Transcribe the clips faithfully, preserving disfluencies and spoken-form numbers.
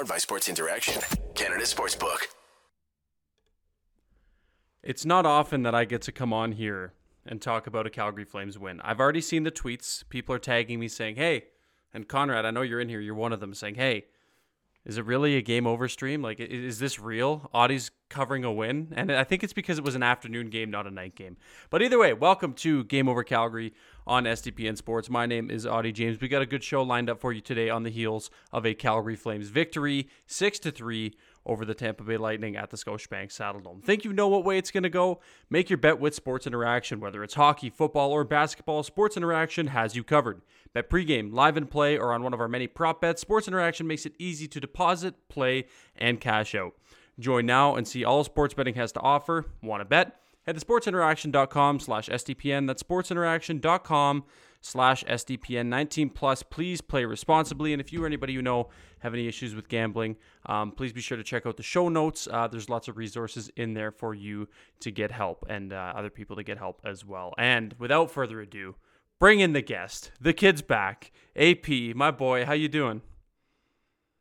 Powered by Sports Interaction, Canada Sportsbook. It's not often that I get to come on here and talk about a Calgary Flames win. I've already seen the tweets. People are tagging me saying, hey, and Conrad, I know you're in here. You're one of them saying, hey, is it really a game over stream? Like, is this real? Audie's covering a win. And I think it's because it was an afternoon game, not a night game. But either way, welcome to Game Over Calgary on S D P N Sports. My name is Audie James. We got a good show lined up for you today on the heels of a Calgary Flames victory, six to three over the Tampa Bay Lightning at the Scotiabank Saddledome. Think you know what way it's going to go? Make your bet with Sports Interaction. Whether it's hockey, football, or basketball, Sports Interaction has you covered. Bet pregame, live and play, or on one of our many prop bets, Sports Interaction makes it easy to deposit, play, and cash out. Join now and see all sports betting has to offer. Want to bet? Head to sports interaction dot com slash S D P N. That's sports interaction dot com slash S D P N. nineteen plus. Please play responsibly. And if you or anybody you know have any issues with gambling, um, please be sure to check out the show notes. Uh, there's lots of resources in there for you to get help and uh, other people to get help as well. And without further ado, bring in the guest. The kid's back. A P, my boy, how you doing?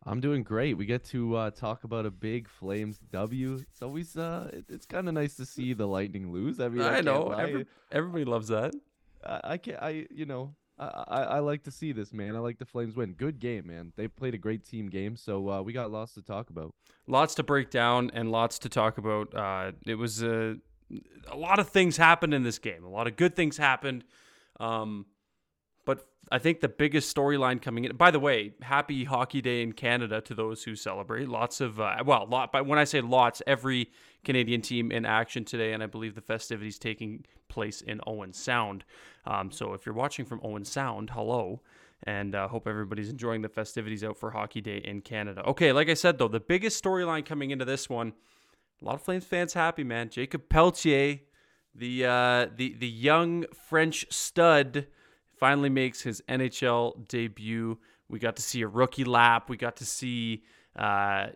I'm doing great. We get to uh, talk about a big Flames W. It's always uh, it, it's kind of nice to see the Lightning lose. I mean, I, I know Every, everybody loves that. I, I can't. I you know I, I I like to see this, man. I like the Flames win. Good game, man. They played a great team game. So uh, we got lots to talk about. Lots to break down and lots to talk about. Uh, it was a uh, a lot of things happened in this game. A lot of good things happened. Um. But I think the biggest storyline coming in, by the way, happy Hockey Day in Canada to those who celebrate. Lots of, uh, well, lot, but when I say lots, every Canadian team in action today, and I believe the festivities taking place in Owen Sound. Um, so if you're watching from Owen Sound, hello, and uh, hope everybody's enjoying the festivities out for Hockey Day in Canada. Okay, like I said, though, the biggest storyline coming into this one, a lot of Flames fans happy, man. Jacob Pelletier, the uh, the the young French stud, finally makes his N H L debut. We got to see a rookie lap. We got to see, uh,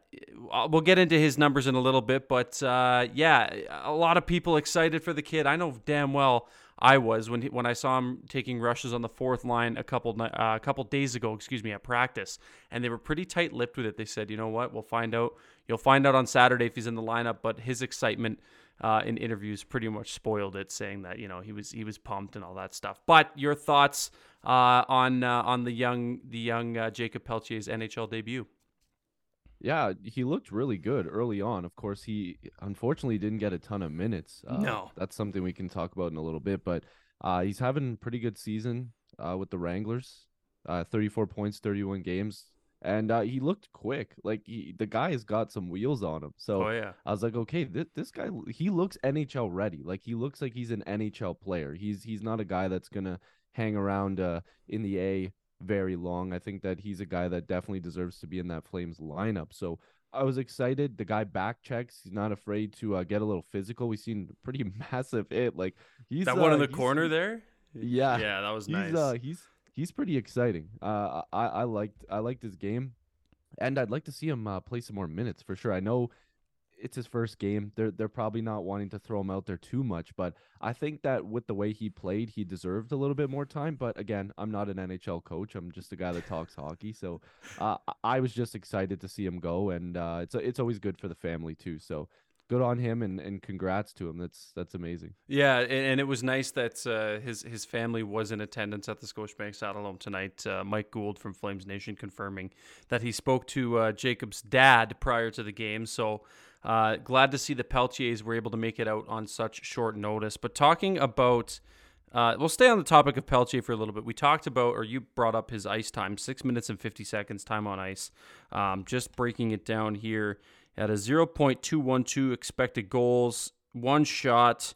we'll get into his numbers in a little bit, but uh, yeah, a lot of people excited for the kid. I know damn well I was when he, when I saw him taking rushes on the fourth line a couple uh, a couple days ago, excuse me, at practice, and they were pretty tight-lipped with it. They said, you know what, we'll find out. You'll find out on Saturday if he's in the lineup, but his excitement Uh, in interviews pretty much spoiled it, saying that, you know, he was he was pumped and all that stuff. But your thoughts uh, on uh, on the young the young uh, Jacob Pelletier's N H L debut? Yeah, he looked really good early on. Of course, he unfortunately didn't get a ton of minutes. Uh, no, that's something we can talk about in a little bit. But uh, he's having a pretty good season uh, with the Wranglers. Uh, thirty-four points, thirty-one games. And uh, he looked quick. Like, he, the guy has got some wheels on him. So oh, yeah. I was like, okay, th- this guy, he looks N H L ready. Like, he looks like he's an N H L player. He's he's not a guy that's going to hang around uh, in the A very long. I think that he's a guy that definitely deserves to be in that Flames lineup. So I was excited. The guy back checks. He's not afraid to uh, get a little physical. We've seen a pretty massive hit. Like, he's that one uh, in the corner there? Yeah. Yeah, that was nice. He's... Uh, he's He's pretty exciting. Uh, I, I liked I liked his game, and I'd like to see him uh, play some more minutes for sure. I know it's his first game. They're they're probably not wanting to throw him out there too much, but I think that with the way he played, he deserved a little bit more time. But again, I'm not an N H L coach. I'm just a guy that talks hockey. So uh, I was just excited to see him go, and uh, it's it's always good for the family too. So good on him, and, and congrats to him. That's that's amazing. Yeah, and, and it was nice that uh, his his family was in attendance at the Scotiabank Saddledome tonight. Uh, Mike Gould from Flames Nation confirming that he spoke to uh, Jacob's dad prior to the game. So uh, glad to see the Pelletiers were able to make it out on such short notice. But talking about, uh, we'll stay on the topic of Pelletier for a little bit. We talked about, or you brought up his ice time, six minutes and fifty seconds time on ice. Um, just breaking it down here. At a zero point two one two expected goals, one shot.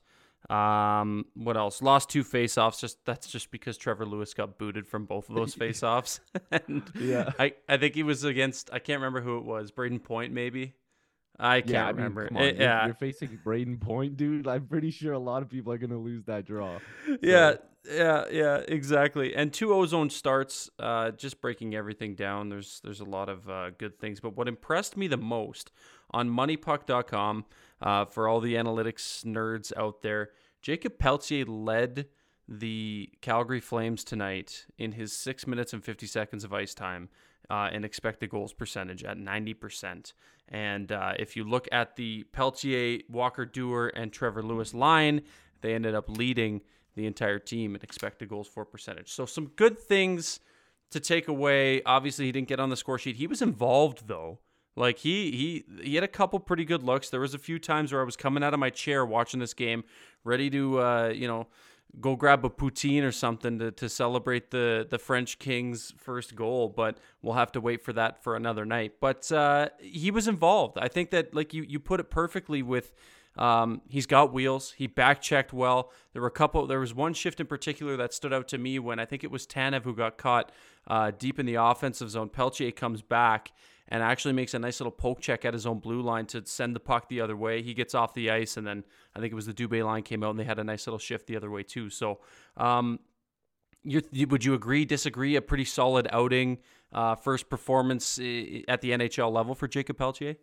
Um, what else? Lost two faceoffs. Just that's just because Trevor Lewis got booted from both of those faceoffs. And yeah, I, I think he was against. I can't remember who it was. Brayden Point, maybe. I can't yeah, I mean, remember. Come on, it, yeah, you're facing Brayden Point, dude. I'm pretty sure a lot of people are gonna lose that draw. So. Yeah, yeah, yeah, exactly. And two ozone starts. Uh, just breaking everything down. There's there's a lot of uh, good things. But what impressed me the most on money puck dot com, uh, for all the analytics nerds out there, Jacob Pelletier led the Calgary Flames tonight in his six minutes and fifty seconds of ice time uh, and expected goals percentage at ninety percent. And uh, if you look at the Pelletier, Walker Duehr, and Trevor Lewis line, they ended up leading the entire team in expected goals for percentage. So some good things to take away. Obviously, he didn't get on the score sheet. He was involved, though. Like, he he he had a couple pretty good looks. There was a few times where I was coming out of my chair watching this game, ready to, uh, you know, go grab a poutine or something to, to celebrate the, the French King's first goal, but we'll have to wait for that for another night. But uh, he was involved. I think that, like, you, you put it perfectly with um, he's got wheels. He back-checked well. There were a couple. There was one shift in particular that stood out to me when I think it was Tanev who got caught uh, deep in the offensive zone. Pelletier comes back and actually makes a nice little poke check at his own blue line to send the puck the other way. He gets off the ice, and then I think it was the Dubé line came out, and they had a nice little shift the other way too. So um, you're, would you agree, disagree, a pretty solid outing, uh, first performance at the N H L level for Jacob Pelletier?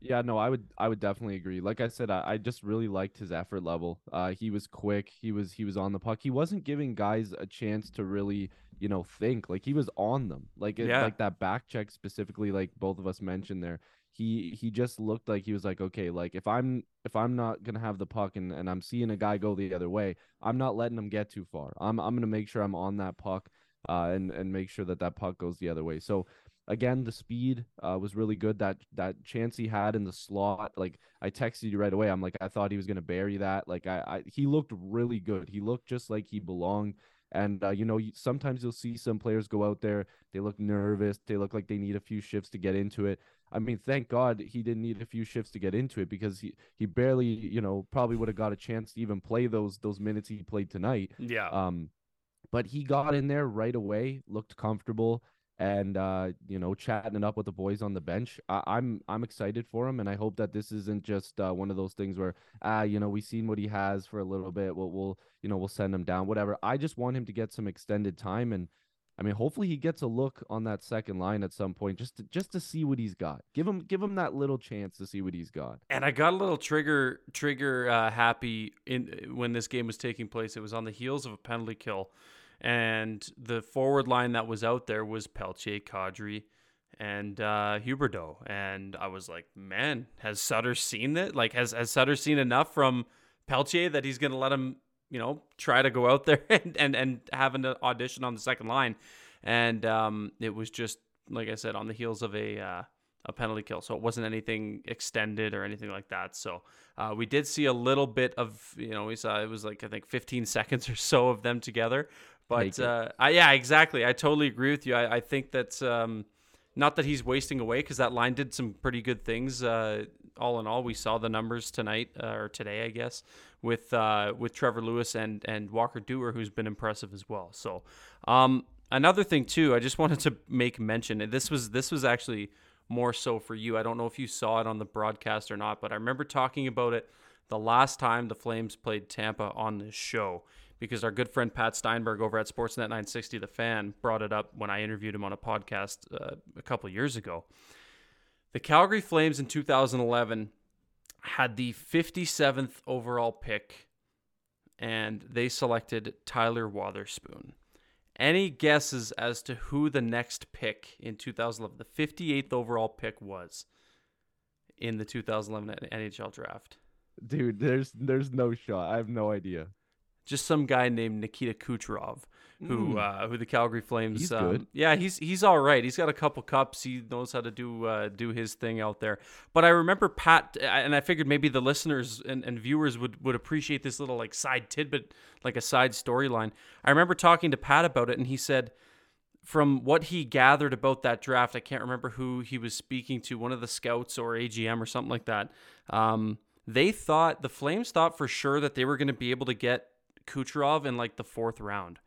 Yeah, no, I would I would definitely agree. Like I said, I, I just really liked his effort level. Uh, he was quick. He was he was on the puck. He wasn't giving guys a chance to really, you know, think. Like, he was on them. Like, it, yeah. like that back check specifically, like both of us mentioned there. He he just looked like he was like, okay, like if I'm if I'm not gonna have the puck and, and I'm seeing a guy go the other way, I'm not letting him get too far. I'm I'm gonna make sure I'm on that puck, uh, and and make sure that that puck goes the other way. So. Again, the speed uh, was really good. That that chance he had in the slot, like I texted you right away. I'm like, I thought he was going to bury that. Like I, I, he looked really good. He looked just like he belonged. And, uh, you know, sometimes you'll see some players go out there. They look nervous. They look like they need a few shifts to get into it. I mean, thank God he didn't need a few shifts to get into it, because he, he barely, you know, probably would have got a chance to even play those those minutes he played tonight. Yeah. Um, but he got in there right away, looked comfortable. And, uh, you know, chatting it up with the boys on the bench. I- I'm I'm excited for him, and I hope that this isn't just uh, one of those things where, ah, you know, we've seen what he has for a little bit. We'll, we'll, you know, we'll send him down, whatever. I just want him to get some extended time. And, I mean, hopefully he gets a look on that second line at some point just to, just to see what he's got. Give him give him that little chance to see what he's got. And I got a little trigger trigger uh, happy in when this game was taking place. It was on the heels of a penalty kill. And the forward line that was out there was Pelletier, Kadri, and uh, Huberdeau. And I was like, man, has Sutter seen it? Like, has, has Sutter seen enough from Pelletier that he's going to let him, you know, try to go out there and, and, and have an audition on the second line? And um, it was just, like I said, on the heels of a uh, a penalty kill. So it wasn't anything extended or anything like that. So uh, we did see a little bit of, you know, we saw it was like, I think, fifteen seconds or so of them together. But uh, I, yeah, exactly. I totally agree with you. I, I think that's um, not that he's wasting away, because that line did some pretty good things. Uh, all in all, we saw the numbers tonight uh, or today, I guess, with uh, with Trevor Lewis and and Walker Duehr, who's been impressive as well. So um, another thing too, I just wanted to make mention. And this was this was actually more so for you. I don't know if you saw it on the broadcast or not, but I remember talking about it the last time the Flames played Tampa on this show, because our good friend Pat Steinberg over at Sportsnet nine sixty, The Fan, brought it up when I interviewed him on a podcast uh, a couple years ago. The Calgary Flames in two thousand eleven had the fifty-seventh overall pick, and they selected Tyler Wotherspoon. Any guesses as to who the next pick in two thousand eleven, the fifty-eighth overall pick, was in the two thousand eleven N H L draft? Dude, there's there's no shot. I have no idea. Just some guy named Nikita Kucherov, who mm. uh, who the Calgary Flames. He's um, good. Yeah, he's he's all right. He's got a couple cups. He knows how to do uh, do his thing out there. But I remember Pat, and I figured maybe the listeners and, and viewers would, would appreciate this little like side tidbit, like a side storyline. I remember talking to Pat about it, and he said, from what he gathered about that draft, I can't remember who he was speaking to, one of the scouts or A G M or something like that. Um, they thought the Flames thought for sure that they were going to be able to get Kucherov in like the fourth round.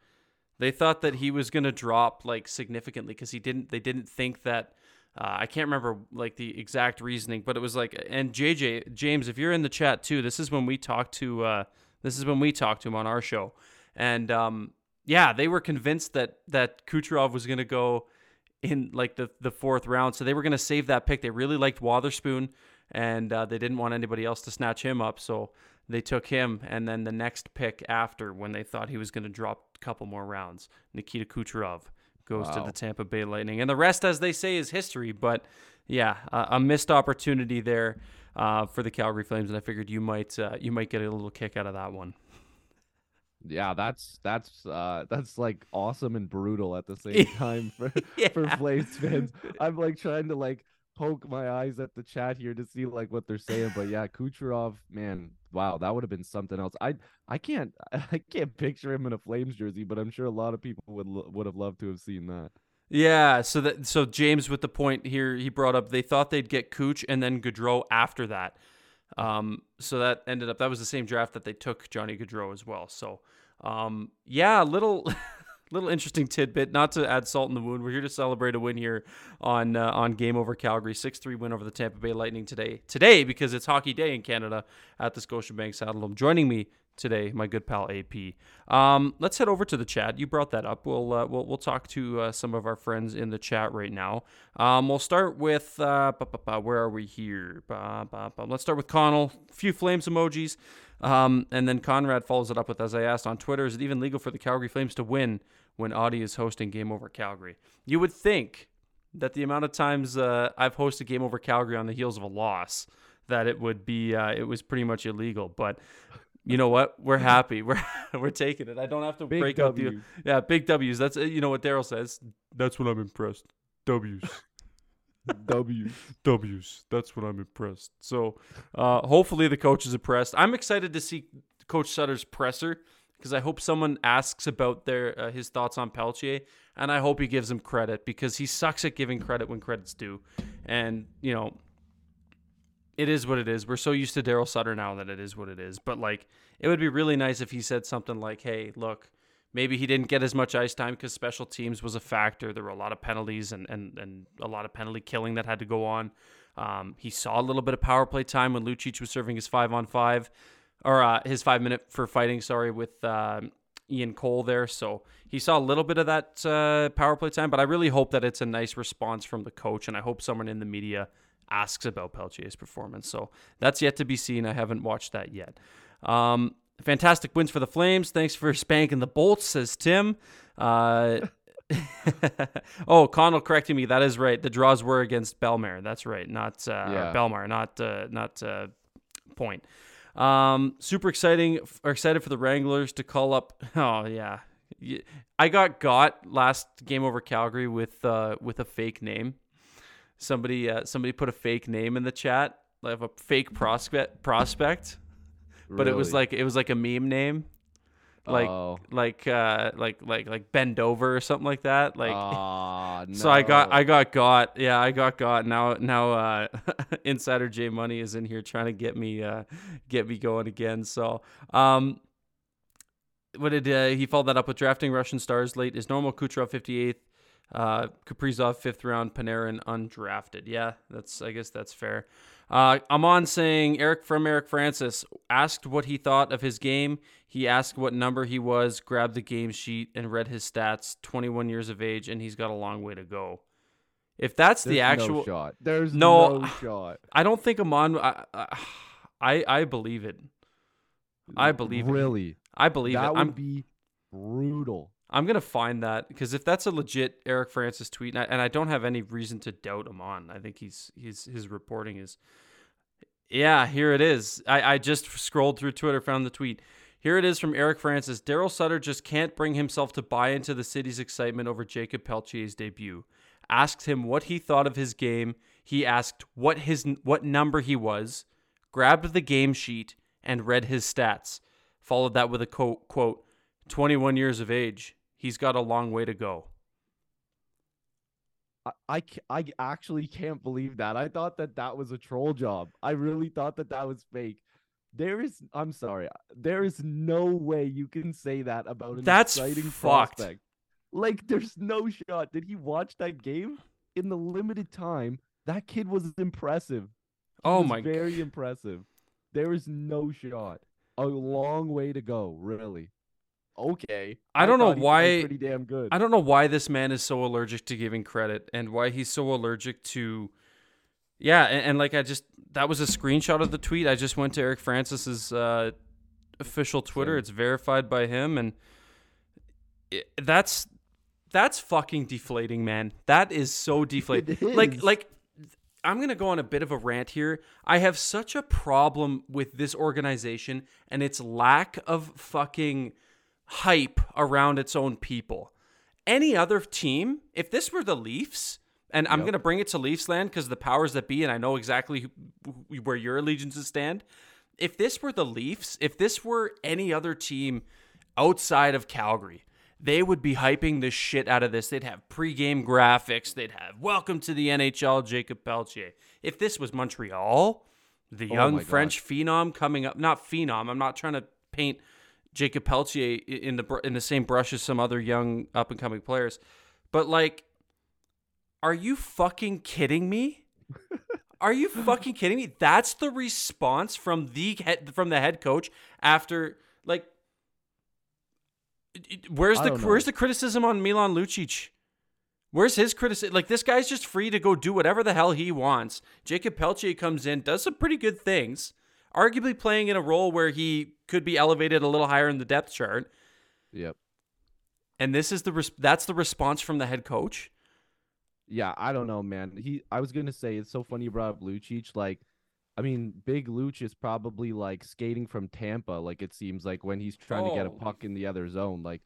They thought that he was going to drop like significantly, because he didn't they didn't think that uh, I can't remember like the exact reasoning, but it was like, and J J James, if you're in the chat too, this is when we talked to uh, this is when we talked to him on our show. And um, yeah, they were convinced that that Kucherov was going to go in like the the fourth round, so they were going to save that pick. They really liked Wotherspoon, and uh, they didn't want anybody else to snatch him up, so they took him, and then the next pick after, when they thought he was going to drop a couple more rounds, Nikita Kucherov goes wow. to the Tampa Bay Lightning. And the rest, as they say, is history. But, yeah, uh, a missed opportunity there uh, for the Calgary Flames, and I figured you might uh, you might get a little kick out of that one. Yeah, that's that's uh, that's like awesome and brutal at the same time for, yeah. for Flames fans. I'm like trying to like poke my eyes at the chat here to see like what they're saying, but yeah, Kucherov, man, wow, that would have been something else. I I can't I can't picture him in a Flames jersey, but I'm sure a lot of people would would have loved to have seen that. Yeah, so that so James with the point here, he brought up they thought they'd get Kuch and then Gaudreau after that. Um, so that ended up, that was the same draft that they took Johnny Gaudreau as well. So, um, yeah, little, little interesting tidbit, not to add salt in the wound. We're here to celebrate a win here on, uh, on Game Over Calgary, six three win over the Tampa Bay Lightning today, today, because it's hockey day in Canada at the Scotiabank Saddledome. Joining me today, my good pal A P. Um, let's head over to the chat. You brought that up. We'll uh, we'll we'll talk to uh, some of our friends in the chat right now. Um, we'll start with uh, bah, bah, bah, where are we here? Bah, bah, bah. Let's start with Connell. A few Flames emojis, um, and then Conrad follows it up with, as I asked on Twitter, is it even legal for the Calgary Flames to win when Audie is hosting Game Over Calgary? You would think that the amount of times uh, I've hosted Game Over Calgary on the heels of a loss, that it would be uh, it was pretty much illegal, but. You know what? We're happy. We're we're taking it. I don't have to big break W's. Out the yeah big W's. That's you know what Daryl says. That's when I'm impressed. W's, W's, W's. That's when I'm impressed. So uh, hopefully the coach is impressed. I'm excited to see Coach Sutter's presser because I hope someone asks about their uh, his thoughts on Pelletier, and I hope he gives him credit because he sucks at giving credit when credit's due, and you know. It is what it is. We're so used to Daryl Sutter now that it is what it is. But, like, it would be really nice if he said something like, hey, look, maybe he didn't get as much ice time because special teams was a factor. There were a lot of penalties and, and, and a lot of penalty killing that had to go on. Um, he saw a little bit of power play time when Lucic was serving his five-on-five, or uh, his five-minute for fighting, sorry, with uh, Ian Cole there. So he saw a little bit of that uh, power play time. But I really hope that it's a nice response from the coach, and I hope someone in the media asks about Pelletier's performance. So that's yet to be seen. I haven't watched that yet. Um, fantastic wins for the Flames. Thanks for spanking the Bolts, says Tim. Uh, oh, Connell correcting me. That is right. The draws were against Belmare. That's right. Not uh, yeah. Belmare, not uh, not uh, Point. Um, super exciting. Or excited for the Wranglers to call up. Oh, yeah. I got got last Game Over Calgary with uh, with a fake name. Somebody, uh, somebody put a fake name in the chat. I have a fake prospect, prospect, but really? it was like it was like a meme name, like oh. like uh, like like like Bend Over or something like that. Like, oh, no. So I got I got got yeah I got got now now uh, Insider J Money is in here trying to get me uh, get me going again. So um, what did uh, he followed that up with drafting Russian stars late is normal. Kucherov fifty-eighth. Uh, Kaprizov fifth round, Panarin undrafted. Yeah, that's I guess that's fair. Uh, Amon saying Eric from Eric Francis asked what he thought of his game. He asked what number he was, grabbed the game sheet and read his stats. twenty-one years of age, and he's got a long way to go. If that's There's the actual no shot. There's no, no shot. I don't think Amon. I I, I believe it. I believe really? it. Really, I believe that it. That would I'm, be brutal. I'm going to find that because if that's a legit Eric Francis tweet, and I, and I don't have any reason to doubt Amon. I think he's, he's his reporting is, yeah, here it is. I, I just scrolled through Twitter, found the tweet. Here it is from Eric Francis. Daryl Sutter just can't bring himself to buy into the city's excitement over Jacob Pelletier's debut. Asked him what he thought of his game. He asked what his what number he was, grabbed the game sheet, and read his stats. Followed that with a quote, quote, twenty-one years of age. He's got a long way to go. I, I, I actually can't believe that. I thought that that was a troll job. I really thought that that was fake. There is, I'm sorry, there is no way you can say that about an That's exciting fucked. prospect. Like, there's no shot. Did he watch that game? In the limited time, that kid was impressive. He oh was my god. Very impressive. There is no shot. A long way to go, really. Okay. I, I don't know why pretty damn good. I don't know why this man is so allergic to giving credit and why he's so allergic to Yeah, and, and like I just, that was a screenshot of the tweet. I just went to Eric Francis's uh, official Twitter. Yeah. It's verified by him, and it, that's that's fucking deflating, man. That is so deflating. It is. Like, like I'm gonna go on a bit of a rant here. I have such a problem with this organization and its lack of fucking hype around its own people. Any other team, if this were the Leafs, and yep. I'm going to bring it to Leafs land because the powers that be, and I know exactly who, where your allegiances stand. If this were the Leafs, if this were any other team outside of Calgary, they would be hyping the shit out of this. They'd have pregame graphics. They'd have, welcome to the N H L, Jacob Pelletier. If this was Montreal, the young oh French God. phenom coming up, not phenom, I'm not trying to paint Jacob Pelletier in the in the same brush as some other young up and coming players, but like, are you fucking kidding me? Are you fucking kidding me? That's the response from the head, from the head coach after like, where's the where's the criticism on Milan Lucic? Where's his criticism? Like, this guy's just free to go do whatever the hell he wants. Jacob Pelletier comes in, does some pretty good things, arguably playing in a role where he could be elevated a little higher in the depth chart. Yep. And this is the res- that's the response from the head coach. Yeah, I don't know, man. He, I was gonna say it's so funny you brought up Lucic. Like, I mean, Big Luch is probably like skating from Tampa. Like, it seems like when he's trying oh. to get a puck in the other zone, like,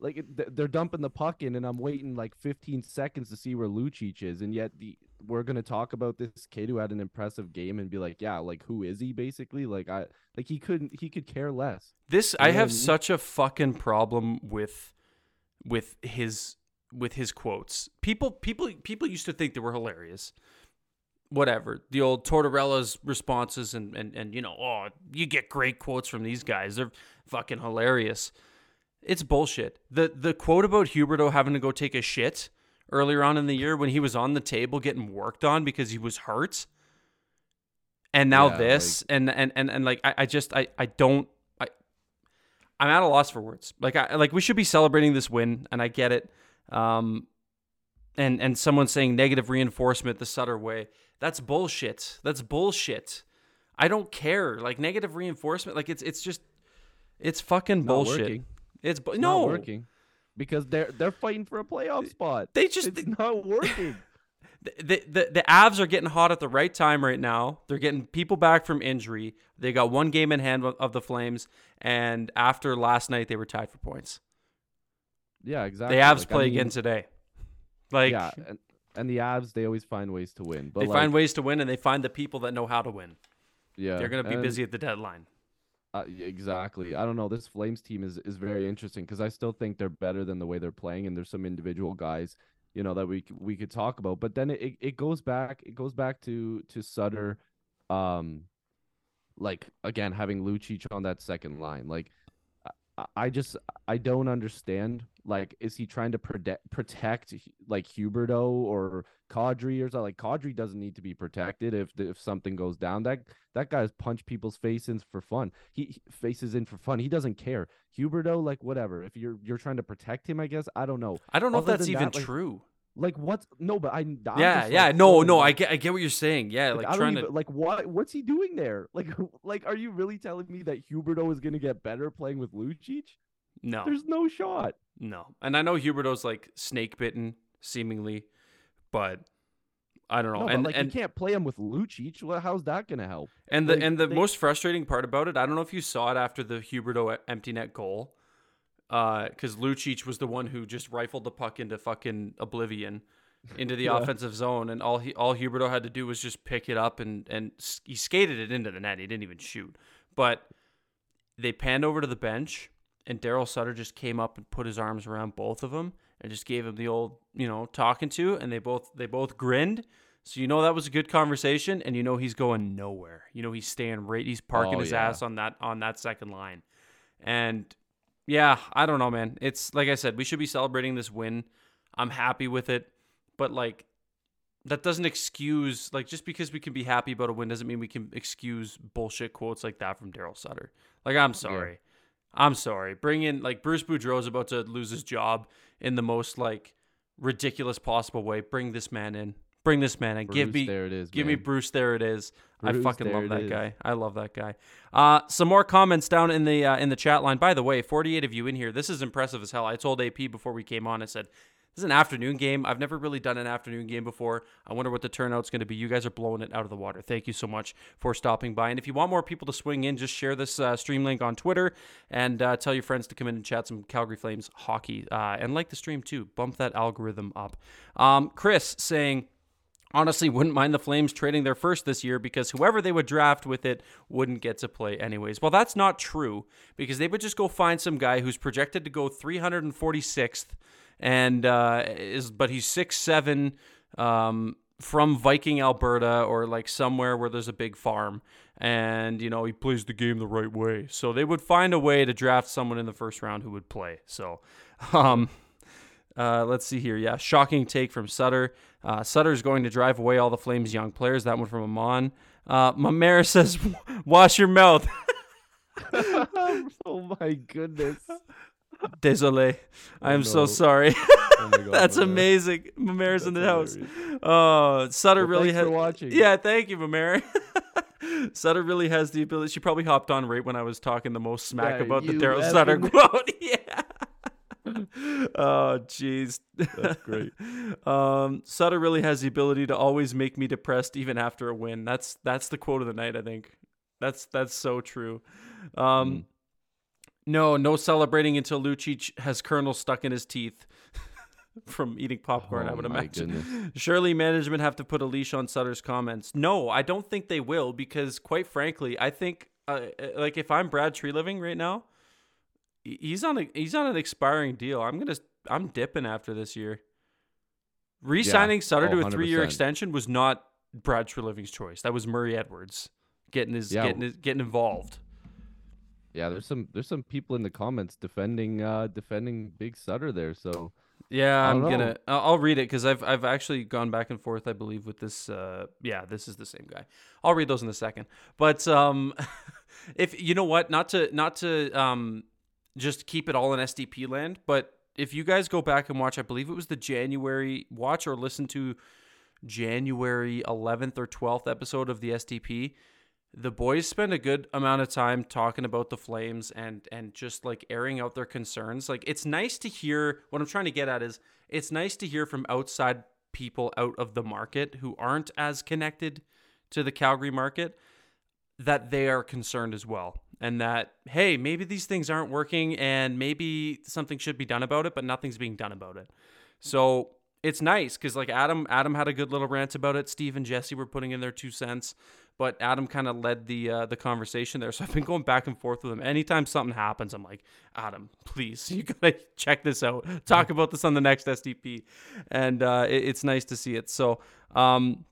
like it, they're dumping the puck in, and I'm waiting like fifteen seconds to see where Lucic is, and yet the. We're going to talk about this kid who had an impressive game and be like, yeah, like, who is he basically? Like, I, like he couldn't, he could care less. This, I have such a fucking problem with, with his, with his quotes. People, people, people used to think they were hilarious. Whatever. The old Tortorella's responses and, and, and, you know, oh, you get great quotes from these guys. They're fucking hilarious. It's bullshit. The, the quote about Huberdeau having to go take a shit earlier on in the year when he was on the table getting worked on because he was hurt. And now yeah, this, like, and, and, and, and like, I, I just, I, I don't, I, I'm at a loss for words. Like, I, like we should be celebrating this win, and I get it. Um, and, and someone saying negative reinforcement, the Sutter way, that's bullshit. That's bullshit. I don't care. Like, negative reinforcement. Like, it's, it's just, it's fucking it's bullshit. Working. It's, bu- it's no not working. Because they're they're fighting for a playoff spot. They just it's they, not working. The, the the Avs are getting hot at the right time right now. They're getting people back from injury. They got one game in hand of the Flames, and after last night, they were tied for points. Yeah, exactly. The Avs like, play I mean, again today. Like yeah, and, and the Avs, they always find ways to win. But they like, find ways to win, and they find the people that know how to win. Yeah, they're gonna be and, busy at the deadline. Uh, exactly. I don't know. This Flames team is, is very interesting because I still think they're better than the way they're playing, and there's some individual guys, you know, that we we could talk about. But then it, it goes back it goes back to to Sutter, um, like again having Lucic on that second line. Like, I, I just I don't understand. Like, is he trying to protect protect like Huberdeau or Kadri or something? Like, Kadri doesn't need to be protected if if something goes down. That that guy's punched people's faces in for fun. He, he faces in for fun. He doesn't care. Huberdeau, like, whatever. If you're you're trying to protect him, I guess I don't know. I don't know Other if that's even that, like, true. Like, what's no, but I I'm yeah just, yeah like, no no I get I get what you're saying. Yeah, like, like trying even, to like what what's he doing there? Like like are you really telling me that Huberdeau is gonna get better playing with Lucic? No, there's no shot. No, and I know Huberdeau's like snake bitten, seemingly, but I don't know. No, and like, and you can't play him with Lucic. Well, how's that gonna help? And the like, and the they... most frustrating part about it, I don't know if you saw it after the Huberdeau empty net goal, because uh, Lucic was the one who just rifled the puck into fucking oblivion, into the yeah. offensive zone, and all he all Huberdeau had to do was just pick it up and and he skated it into the net. He didn't even shoot, but they panned over to the bench. And Daryl Sutter just came up and put his arms around both of them and just gave him the old, you know, talking to. And they both they both grinned. So you know that was a good conversation. And you know he's going nowhere. You know he's staying right. He's parking oh, his yeah. ass on that on that second line. And yeah, I don't know, man. It's like I said, we should be celebrating this win. I'm happy with it, but like that doesn't excuse like just because we can be happy about a win doesn't mean we can excuse bullshit quotes like that from Daryl Sutter. Like, I'm sorry. Yeah. I'm sorry. Bring in, like, Bruce Boudreau's about to lose his job in the most, like, ridiculous possible way. Bring this man in. Bring this man in. Bruce, give me, there it is, give man. me Bruce. There it is. Bruce, I fucking love that is. guy. I love that guy. Uh, some more comments down in the uh, in the chat line. By the way, forty-eight of you in here. This is impressive as hell. I told A P before we came on. I said, "This is an afternoon game. I've never really done an afternoon game before. I wonder what the turnout's going to be. You guys are blowing it out of the water. Thank you so much for stopping by. And if you want more people to swing in, just share this uh, stream link on Twitter and uh, tell your friends to come in and chat some Calgary Flames hockey. Uh, and like the stream too. Bump that algorithm up." Um, Chris saying, honestly, wouldn't mind the Flames trading their first this year because whoever they would draft with it wouldn't get to play anyways. Well, that's not true because they would just go find some guy who's projected to go three hundred forty-sixth and uh, is, but he's six seven um, from Viking, Alberta, or like somewhere where there's a big farm, and you know he plays the game the right way. So they would find a way to draft someone in the first round who would play. So, um, uh, let's see here. Yeah, shocking take from Sutter. Uh, Sutter's going to drive away all the Flames' young players. That one from Amon. Uh, Mamera says, wash your mouth. Oh, my goodness. Désolé. I am so sorry. Oh my God, that's Mamera. Amazing. Mamera's in the house. Oh, Sutter well, really has... for watching. Yeah, thank you, Mamera. Sutter really has the ability... She probably hopped on right when I was talking the most smack yeah, about the Daryl Sutter quote. Yeah. Oh, jeez. That's great. um, Sutter really has the ability to always make me depressed even after a win. That's that's the quote of the night, I think. That's that's so true. Um, mm. No, no celebrating until Lucic has kernels stuck in his teeth from eating popcorn, oh, I would imagine. Goodness. Surely management have to put a leash on Sutter's comments. No, I don't think they will because, quite frankly, I think uh, like if I'm Brad Treliving right now, He's on a he's on an expiring deal. I'm gonna I'm dipping after this year. Resigning yeah, Sutter to a three year extension was not Brad Treliving's choice. That was Murray Edwards getting his yeah. getting his, getting involved. Yeah, there's some there's some people in the comments defending uh, defending Big Sutter there. So yeah, I'm know. gonna I'll read it because I've I've actually gone back and forth I believe with this. Uh, yeah, this is the same guy. I'll read those in a second. But um, if you know what, not to not to um. just keep it all in S D P land. But if you guys go back and watch, I believe it was the January watch or listen to January eleventh or twelfth episode of the S D P, the boys spend a good amount of time talking about the Flames and, and just like airing out their concerns. Like it's nice to hear. What I'm trying to get at is it's nice to hear from outside people out of the market who aren't as connected to the Calgary market that they are concerned as well. And that, hey, maybe these things aren't working and maybe something should be done about it, but nothing's being done about it. So it's nice because like Adam Adam had a good little rant about it. Steve and Jesse were putting in their two cents, but Adam kind of led the uh, the conversation there. So I've been going back and forth with him. Anytime something happens, I'm like, Adam, please, you got to check this out. Talk about this on the next S D P. And uh, it, it's nice to see it. So um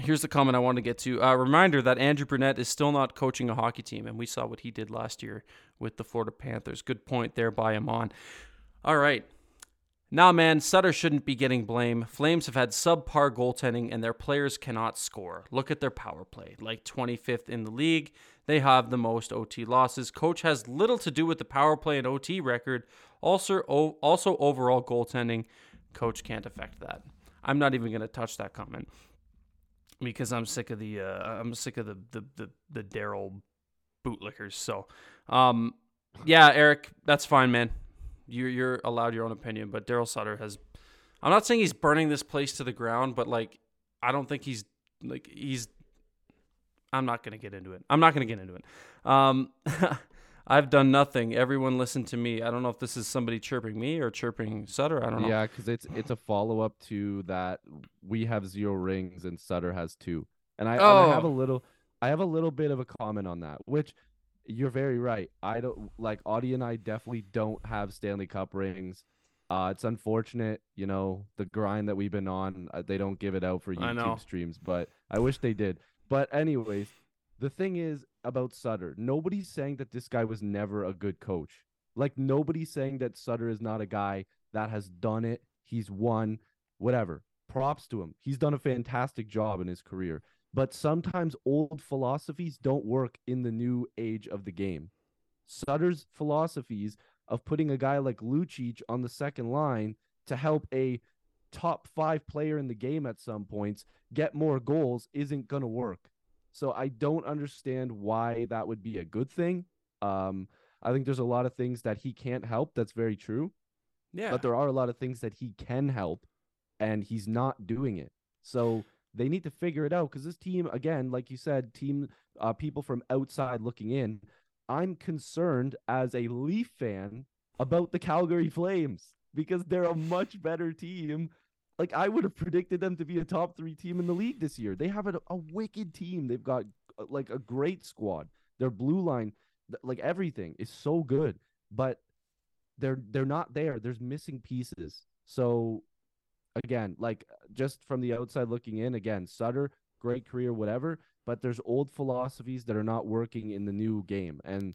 here's the comment I want to get to. A uh, reminder that Andrew Brunette is still not coaching a hockey team, and we saw what he did last year with the Florida Panthers. Good point there by Amon. All right. Nah, man, Sutter shouldn't be getting blame. Flames have had subpar goaltending, and their players cannot score. Look at their power play. Like twenty-fifth in the league, they have the most O T losses. Coach has little to do with the power play and O T record. Also, o- also overall goaltending, coach can't affect that. I'm not even going to touch that comment. Because I'm sick of the uh, I'm sick of the the the, the Daryl bootlickers. So, um, yeah, Eric, that's fine, man. You're you're allowed your own opinion, but Daryl Sutter has. I'm not saying he's burning this place to the ground, but like, I don't think he's like he's. I'm not gonna get into it. I'm not gonna get into it. Um, I've done nothing. Everyone listen to me. I don't know if this is somebody chirping me or chirping Sutter. I don't know. Yeah, because it's it's a follow-up to that. We have zero rings and Sutter has two. And I, oh. and I have a little I have a little bit of a comment on that, which you're very right. I don't like Audie and I definitely don't have Stanley Cup rings. Uh, it's unfortunate, you know, the grind that we've been on. They don't give it out for YouTube streams, but I wish they did. But anyways, the thing is about Sutter, nobody's saying that this guy was never a good coach. Like, nobody's saying that Sutter is not a guy that has done it. He's won, whatever. Props to him. He's done a fantastic job in his career. But sometimes old philosophies don't work in the new age of the game. Sutter's philosophies of putting a guy like Lucic on the second line to help a top five player in the game at some points, get more goals, isn't going to work. So I don't understand why that would be a good thing. Um, I think there's a lot of things that he can't help. That's very true. Yeah. But there are a lot of things that he can help, and he's not doing it. So they need to figure it out, because this team, again, like you said, team uh, people from outside looking in, I'm concerned as a Leaf fan about the Calgary Flames, because they're a much better team. Like, I would have predicted them to be a top three team in the league this year. They have a, a wicked team. They've got, like, a great squad. Their blue line, like, everything is so good. But they're they're not there. There's missing pieces. So, again, like, just from the outside looking in, again, Sutter, great career, whatever. But there's old philosophies that are not working in the new game. And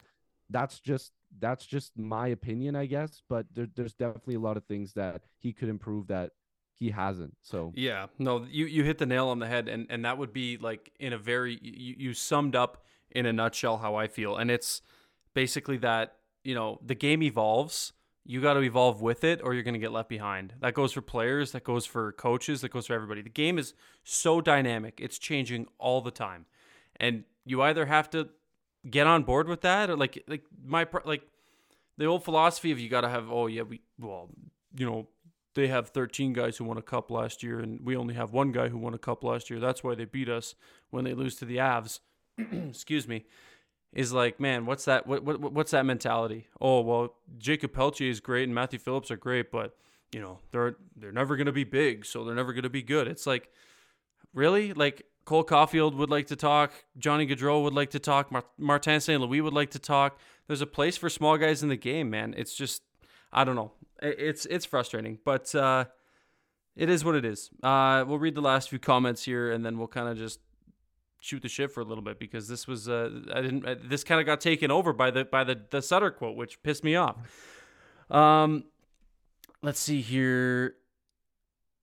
that's just that's just my opinion, I guess. But there, there's definitely a lot of things that he could improve that he hasn't. So yeah, no, you, you hit the nail on the head, and, and that would be like in a very, you, you summed up in a nutshell how I feel. And it's basically that, you know, the game evolves, you got to evolve with it, or you're going to get left behind. That goes for players, that goes for coaches, that goes for everybody. The game is so dynamic. It's changing all the time. And you either have to get on board with that, or like, like my, like the old philosophy of you got to have, oh yeah, we, well, you know, they have thirteen guys who won a cup last year, and we only have one guy who won a cup last year. That's why they beat us when they lose to the Avs. Excuse me. Is like, man, what's that? What, what what's that mentality? Oh well, Jacob Pelletier is great, and Matthew Phillips are great, but you know they're they're never gonna be big, so they're never gonna be good. It's like, really, like Cole Caulfield would like to talk, Johnny Gaudreau would like to talk, Mart- Martin Saint Louis would like to talk. There's a place for small guys in the game, man. It's just, I don't know. It's it's frustrating, but uh, it is what it is. Uh, we'll read the last few comments here, and then we'll kind of just shoot the shit for a little bit, because this was uh, I didn't uh, this kind of got taken over by the by the, the Sutter quote, which pissed me off. Um, let's see here.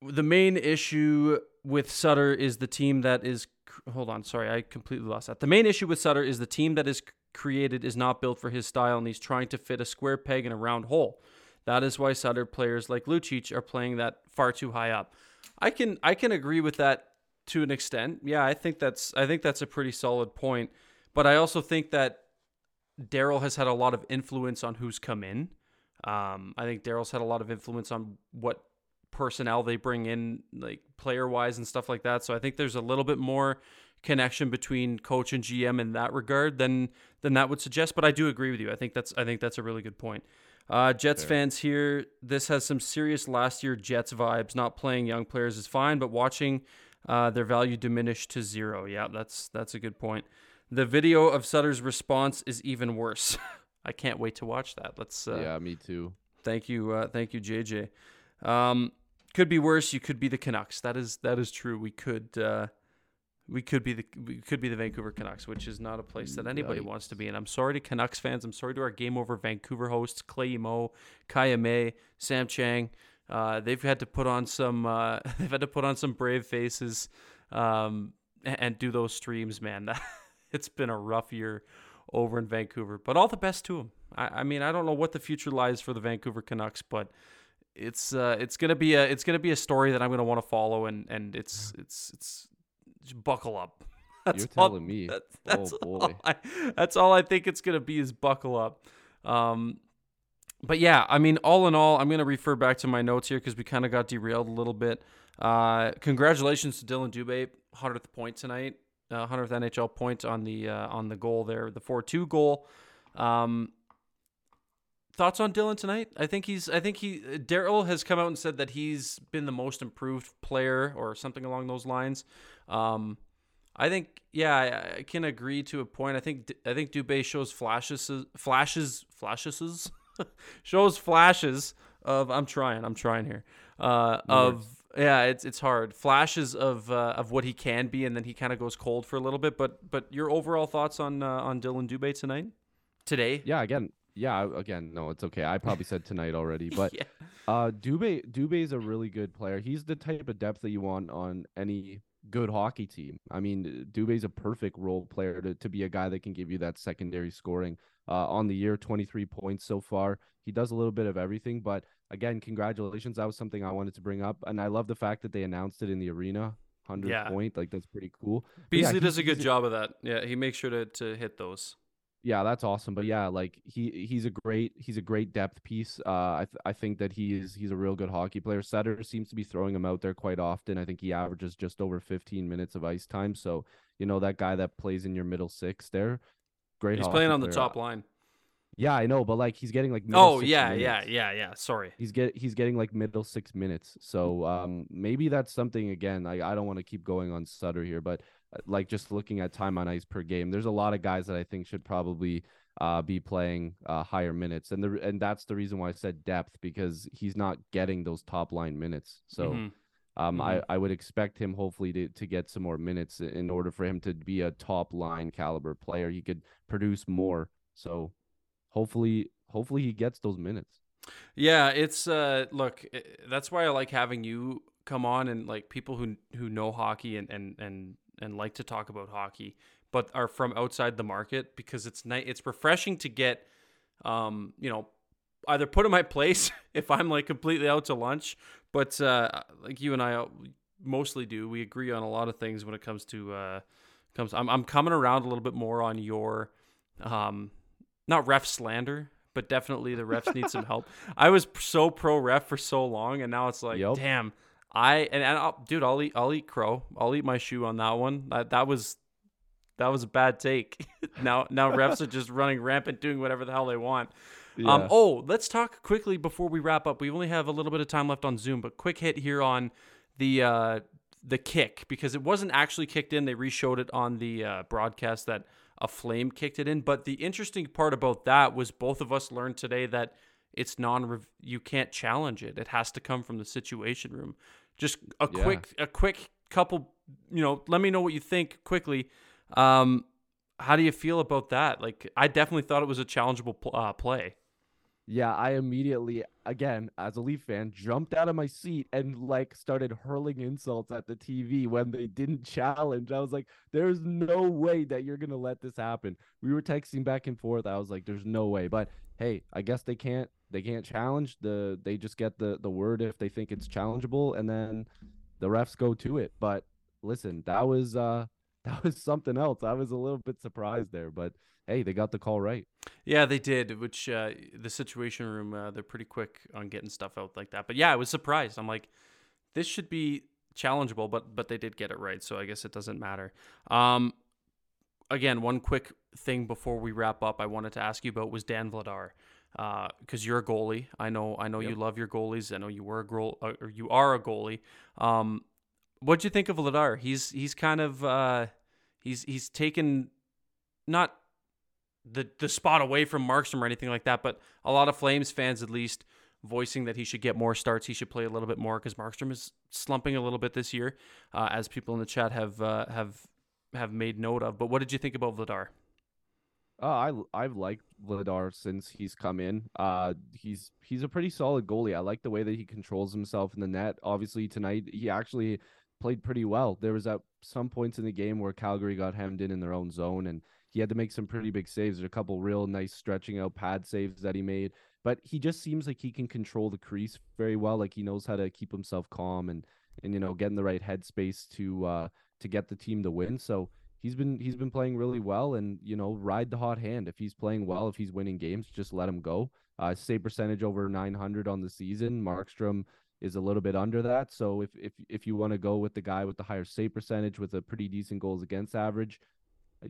The main issue with Sutter is the team that is. Hold on, sorry, I completely lost that. The main issue with Sutter is the team that is created is not built for his style, and he's trying to fit a square peg in a round hole. That is why Sutter players like Lucic are playing that far too high up. I can I can agree with that to an extent. Yeah, I think that's I think that's a pretty solid point. But I also think that Daryl has had a lot of influence on who's come in. Um, I think Daryl's had a lot of influence on what personnel they bring in, like player wise and stuff like that. So I think there's a little bit more connection between coach and G M in that regard than than that would suggest. But I do agree with you. I think that's I think that's a really good point. Uh, Jets Fair. Fans here, this has some serious last year Jets vibes. Not playing young players is fine, but watching uh, their value diminish to zero. Yeah, that's that's a good point. The video of Sutter's response is even worse. I can't wait to watch that. Let's. Uh, yeah, me too. Thank you, uh, thank you, J J. Um, could be worse. You could be the Canucks. That is that is true. We could uh, we could be the we could be the Vancouver Canucks, which is not a place that anybody Yikes. wants to be in. I'm sorry to Canucks fans. I'm sorry to our Game Over Vancouver hosts, Clay Imo, Kaya May, Sam Chang. Uh, they've had to put on some uh, they've had to put on some brave faces um, and, and do those streams, man. It's been a rough year over in Vancouver, but all the best to them. I, I mean, I don't know what the future lies for the Vancouver Canucks, but it's uh, it's gonna be a it's gonna be a story that I'm gonna want to follow, and, and it's it's it's. Just buckle up. That's You're all, telling me. That's, that's, oh, boy. All I, that's all I think it's going to be is buckle up. Um, but yeah, I mean, all in all, I'm going to refer back to my notes here because we kind of got derailed a little bit. Uh, congratulations to Dylan Dubé, hundredth point tonight, uh, hundredth N H L point on the uh, on the goal there, the four two goal. Um, thoughts on Dylan tonight? I think he's. I think he. Daryl has come out and said that he's been the most improved player or something along those lines. Um, I think, yeah, I, I can agree to a point. I think, I think Dubé shows flashes, flashes, flashes, shows flashes of, I'm trying, I'm trying here, uh, of, yeah, it's, it's hard flashes of, uh, of what he can be. And then he kind of goes cold for a little bit, but, but your overall thoughts on, uh, on Dylan Dubé tonight, today? Yeah. Again. Yeah. Again, no, it's okay. I probably said tonight already, but yeah. uh, Dubé, Dubé is a really good player. He's the type of depth that you want on any good hockey team. I mean, Dubé's a perfect role player to, to be a guy that can give you that secondary scoring. Uh, on the year, twenty-three points so far. He does a little bit of everything, but again, congratulations. That was something I wanted to bring up, and I love the fact that they announced it in the arena. one hundred yeah. point, like that's pretty cool. Beasley yeah, does a good job of that. Yeah, he makes sure to to hit those. Yeah, that's awesome. But yeah, like he he's a great he's a great depth piece. Uh, I th- I think that he is he's a real good hockey player. Sutter seems to be throwing him out there quite often. I think he averages just over fifteen minutes of ice time. So you know that guy that plays in your middle six there, great. He's playing on the player. Top line. Yeah, I know, but like he's getting like middle oh six yeah minutes. yeah yeah yeah. Sorry, he's get he's getting like middle six minutes. So um maybe that's something again. Like I don't want to keep going on Sutter here, but. Like just looking at time on ice per game, there's a lot of guys that I think should probably uh, be playing uh, higher minutes. And the and that's the reason why I said depth, because he's not getting those top line minutes. So mm-hmm. Um, mm-hmm. I, I would expect him hopefully to, to get some more minutes in order for him to be a top line caliber player. He could produce more. So hopefully, hopefully he gets those minutes. Yeah, it's uh, look, that's why I like having you come on and like people who, who know hockey and, and, and, and like to talk about hockey, but are from outside the market, because it's nice. It's refreshing to get, um, you know, either put in my place if I'm like completely out to lunch, but uh, like you and I mostly do, we agree on a lot of things when it comes to uh, comes. I'm I'm coming around a little bit more on your, um, not ref slander, but definitely the refs need some help. I was so pro ref for so long, and now it's like, yep. damn. I and, and I'll, dude, I'll eat I'll eat crow. I'll eat my shoe on that one. That that was that was a bad take. now now refs are just running rampant, doing whatever the hell they want. Yeah. Um, oh, let's talk quickly before we wrap up. We only have a little bit of time left on Zoom, but quick hit here on the uh, the kick, because it wasn't actually kicked in. They reshowed it on the uh, broadcast that a Flame kicked it in. But the interesting part about that was both of us learned today that it's non you can't challenge it. It has to come from the situation room. Just a yeah. quick, a quick couple, you know, let me know what you think quickly. Um, how do you feel about that? Like, I definitely thought it was a challengeable uh, play. Yeah, I immediately, again, as a Leaf fan, jumped out of my seat and like started hurling insults at the T V when they didn't challenge. I was like, there's no way that you're going to let this happen. We were texting back and forth. I was like, there's no way. But hey, I guess they can't. They can't challenge the. They just get the, the word if they think it's challengeable, and then the refs go to it. But listen, that was uh, that was something else. I was a little bit surprised there, but hey, they got the call right. Yeah, they did. Which uh, the situation room, uh, they're pretty quick on getting stuff out like that. But yeah, I was surprised. I'm like, this should be challengeable, but but they did get it right. So I guess it doesn't matter. Um, again, one quick thing before we wrap up, I wanted to ask you about was Dan Vladar. Uh, because you're a goalie, I know. I know yep. you love your goalies. I know you were a goal, or you are a goalie. Um, what'd you think of Vladar? He's he's kind of uh, he's he's taken not the the spot away from Markstrom or anything like that, but a lot of Flames fans, at least, voicing that he should get more starts. He should play a little bit more because Markstrom is slumping a little bit this year, uh, as people in the chat have uh, have have made note of. But what did you think about Vladar? Oh, I I've liked Vladar since he's come in. Uh, he's he's a pretty solid goalie. I like the way that he controls himself in the net. Obviously tonight he actually played pretty well. There was at some points in the game where Calgary got hemmed in in their own zone, and he had to make some pretty big saves. There's a couple real nice stretching out pad saves that he made. But he just seems like he can control the crease very well. Like he knows how to keep himself calm and and you know get in the right headspace to uh to get the team to win. So. He's been he's been playing really well, and you know ride the hot hand. If he's playing well, if he's winning games, just let him go. Uh, save percentage over nine hundred on the season. Markstrom is a little bit under that, so if if if you want to go with the guy with the higher save percentage with a pretty decent goals against average,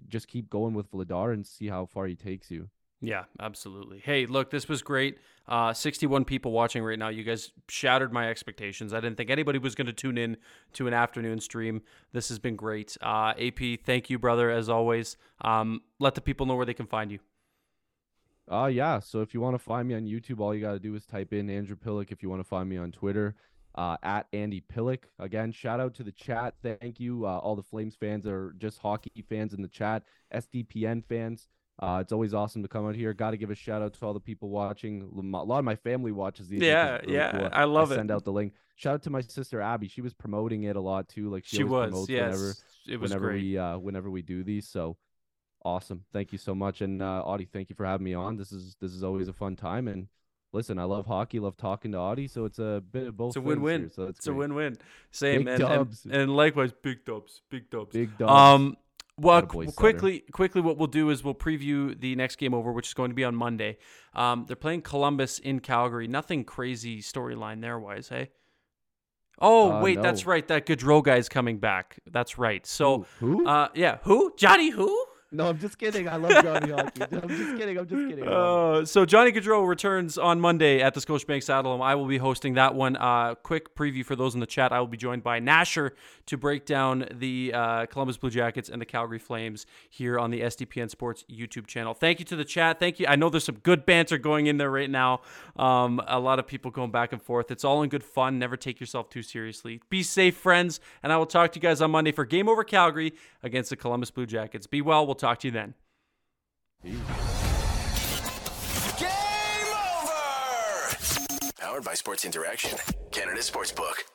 just keep going with Vladar and see how far he takes you. Yeah, absolutely. Hey, look, this was great. Uh, sixty-one people watching right now. You guys shattered my expectations. I didn't think anybody was going to tune in to an afternoon stream. This has been great. Uh, A P, thank you, brother, as always. Um, let the people know where they can find you. Uh, yeah, so if you want to find me on YouTube, all you got to do is type in Andrew Pillick. If you want to find me on Twitter, uh, at Andy Pillick. Again, shout out to the chat. Thank you. Uh, all the Flames fans are just hockey fans in the chat, S D P N fans. Uh, it's always awesome to come out here. Got to give a shout out to all the people watching. A lot of my family watches these. Yeah, yeah, cool. I love I send it. Send out the link. Shout out to my sister Abby. She was promoting it a lot too. Like she, she was. Yes, whenever, it was whenever great. We, uh, whenever we do these, so awesome. Thank you so much, and uh, Audie, thank you for having me on. This is this is always a fun time, and listen, I love hockey. Love talking to Audie, so it's a bit of both. It's a win-win. Here, so it's great. A win-win. Same, and, and and likewise, big dubs, big dubs, big dubs. Um. Well, quickly, quickly, what we'll do is we'll preview the next game over, which is going to be on Monday. Um, they're playing Columbus in Calgary. Nothing crazy storyline there-wise, hey? Oh, uh, wait, no. That's right. That Gaudreau guy's coming back. That's right. So, who? who? Uh, yeah, who? Johnny who? No, I'm just kidding. I love Johnny Hockey. I'm just kidding. I'm just kidding. Uh, so Johnny Gaudreau returns on Monday at the Scotiabank Saddledome. I will be hosting that one. Uh, quick preview for those in the chat. I will be joined by Nasher to break down the uh, Columbus Blue Jackets and the Calgary Flames here on the S D P N Sports YouTube channel. Thank you to the chat. Thank you. I know there's some good banter going in there right now. Um, a lot of people going back and forth. It's all in good fun. Never take yourself too seriously. Be safe, friends. And I will talk to you guys on Monday for Game Over Calgary against the Columbus Blue Jackets. Be well. We'll talk to you then. Game over! Powered by Sports Interaction, Canada Sportsbook.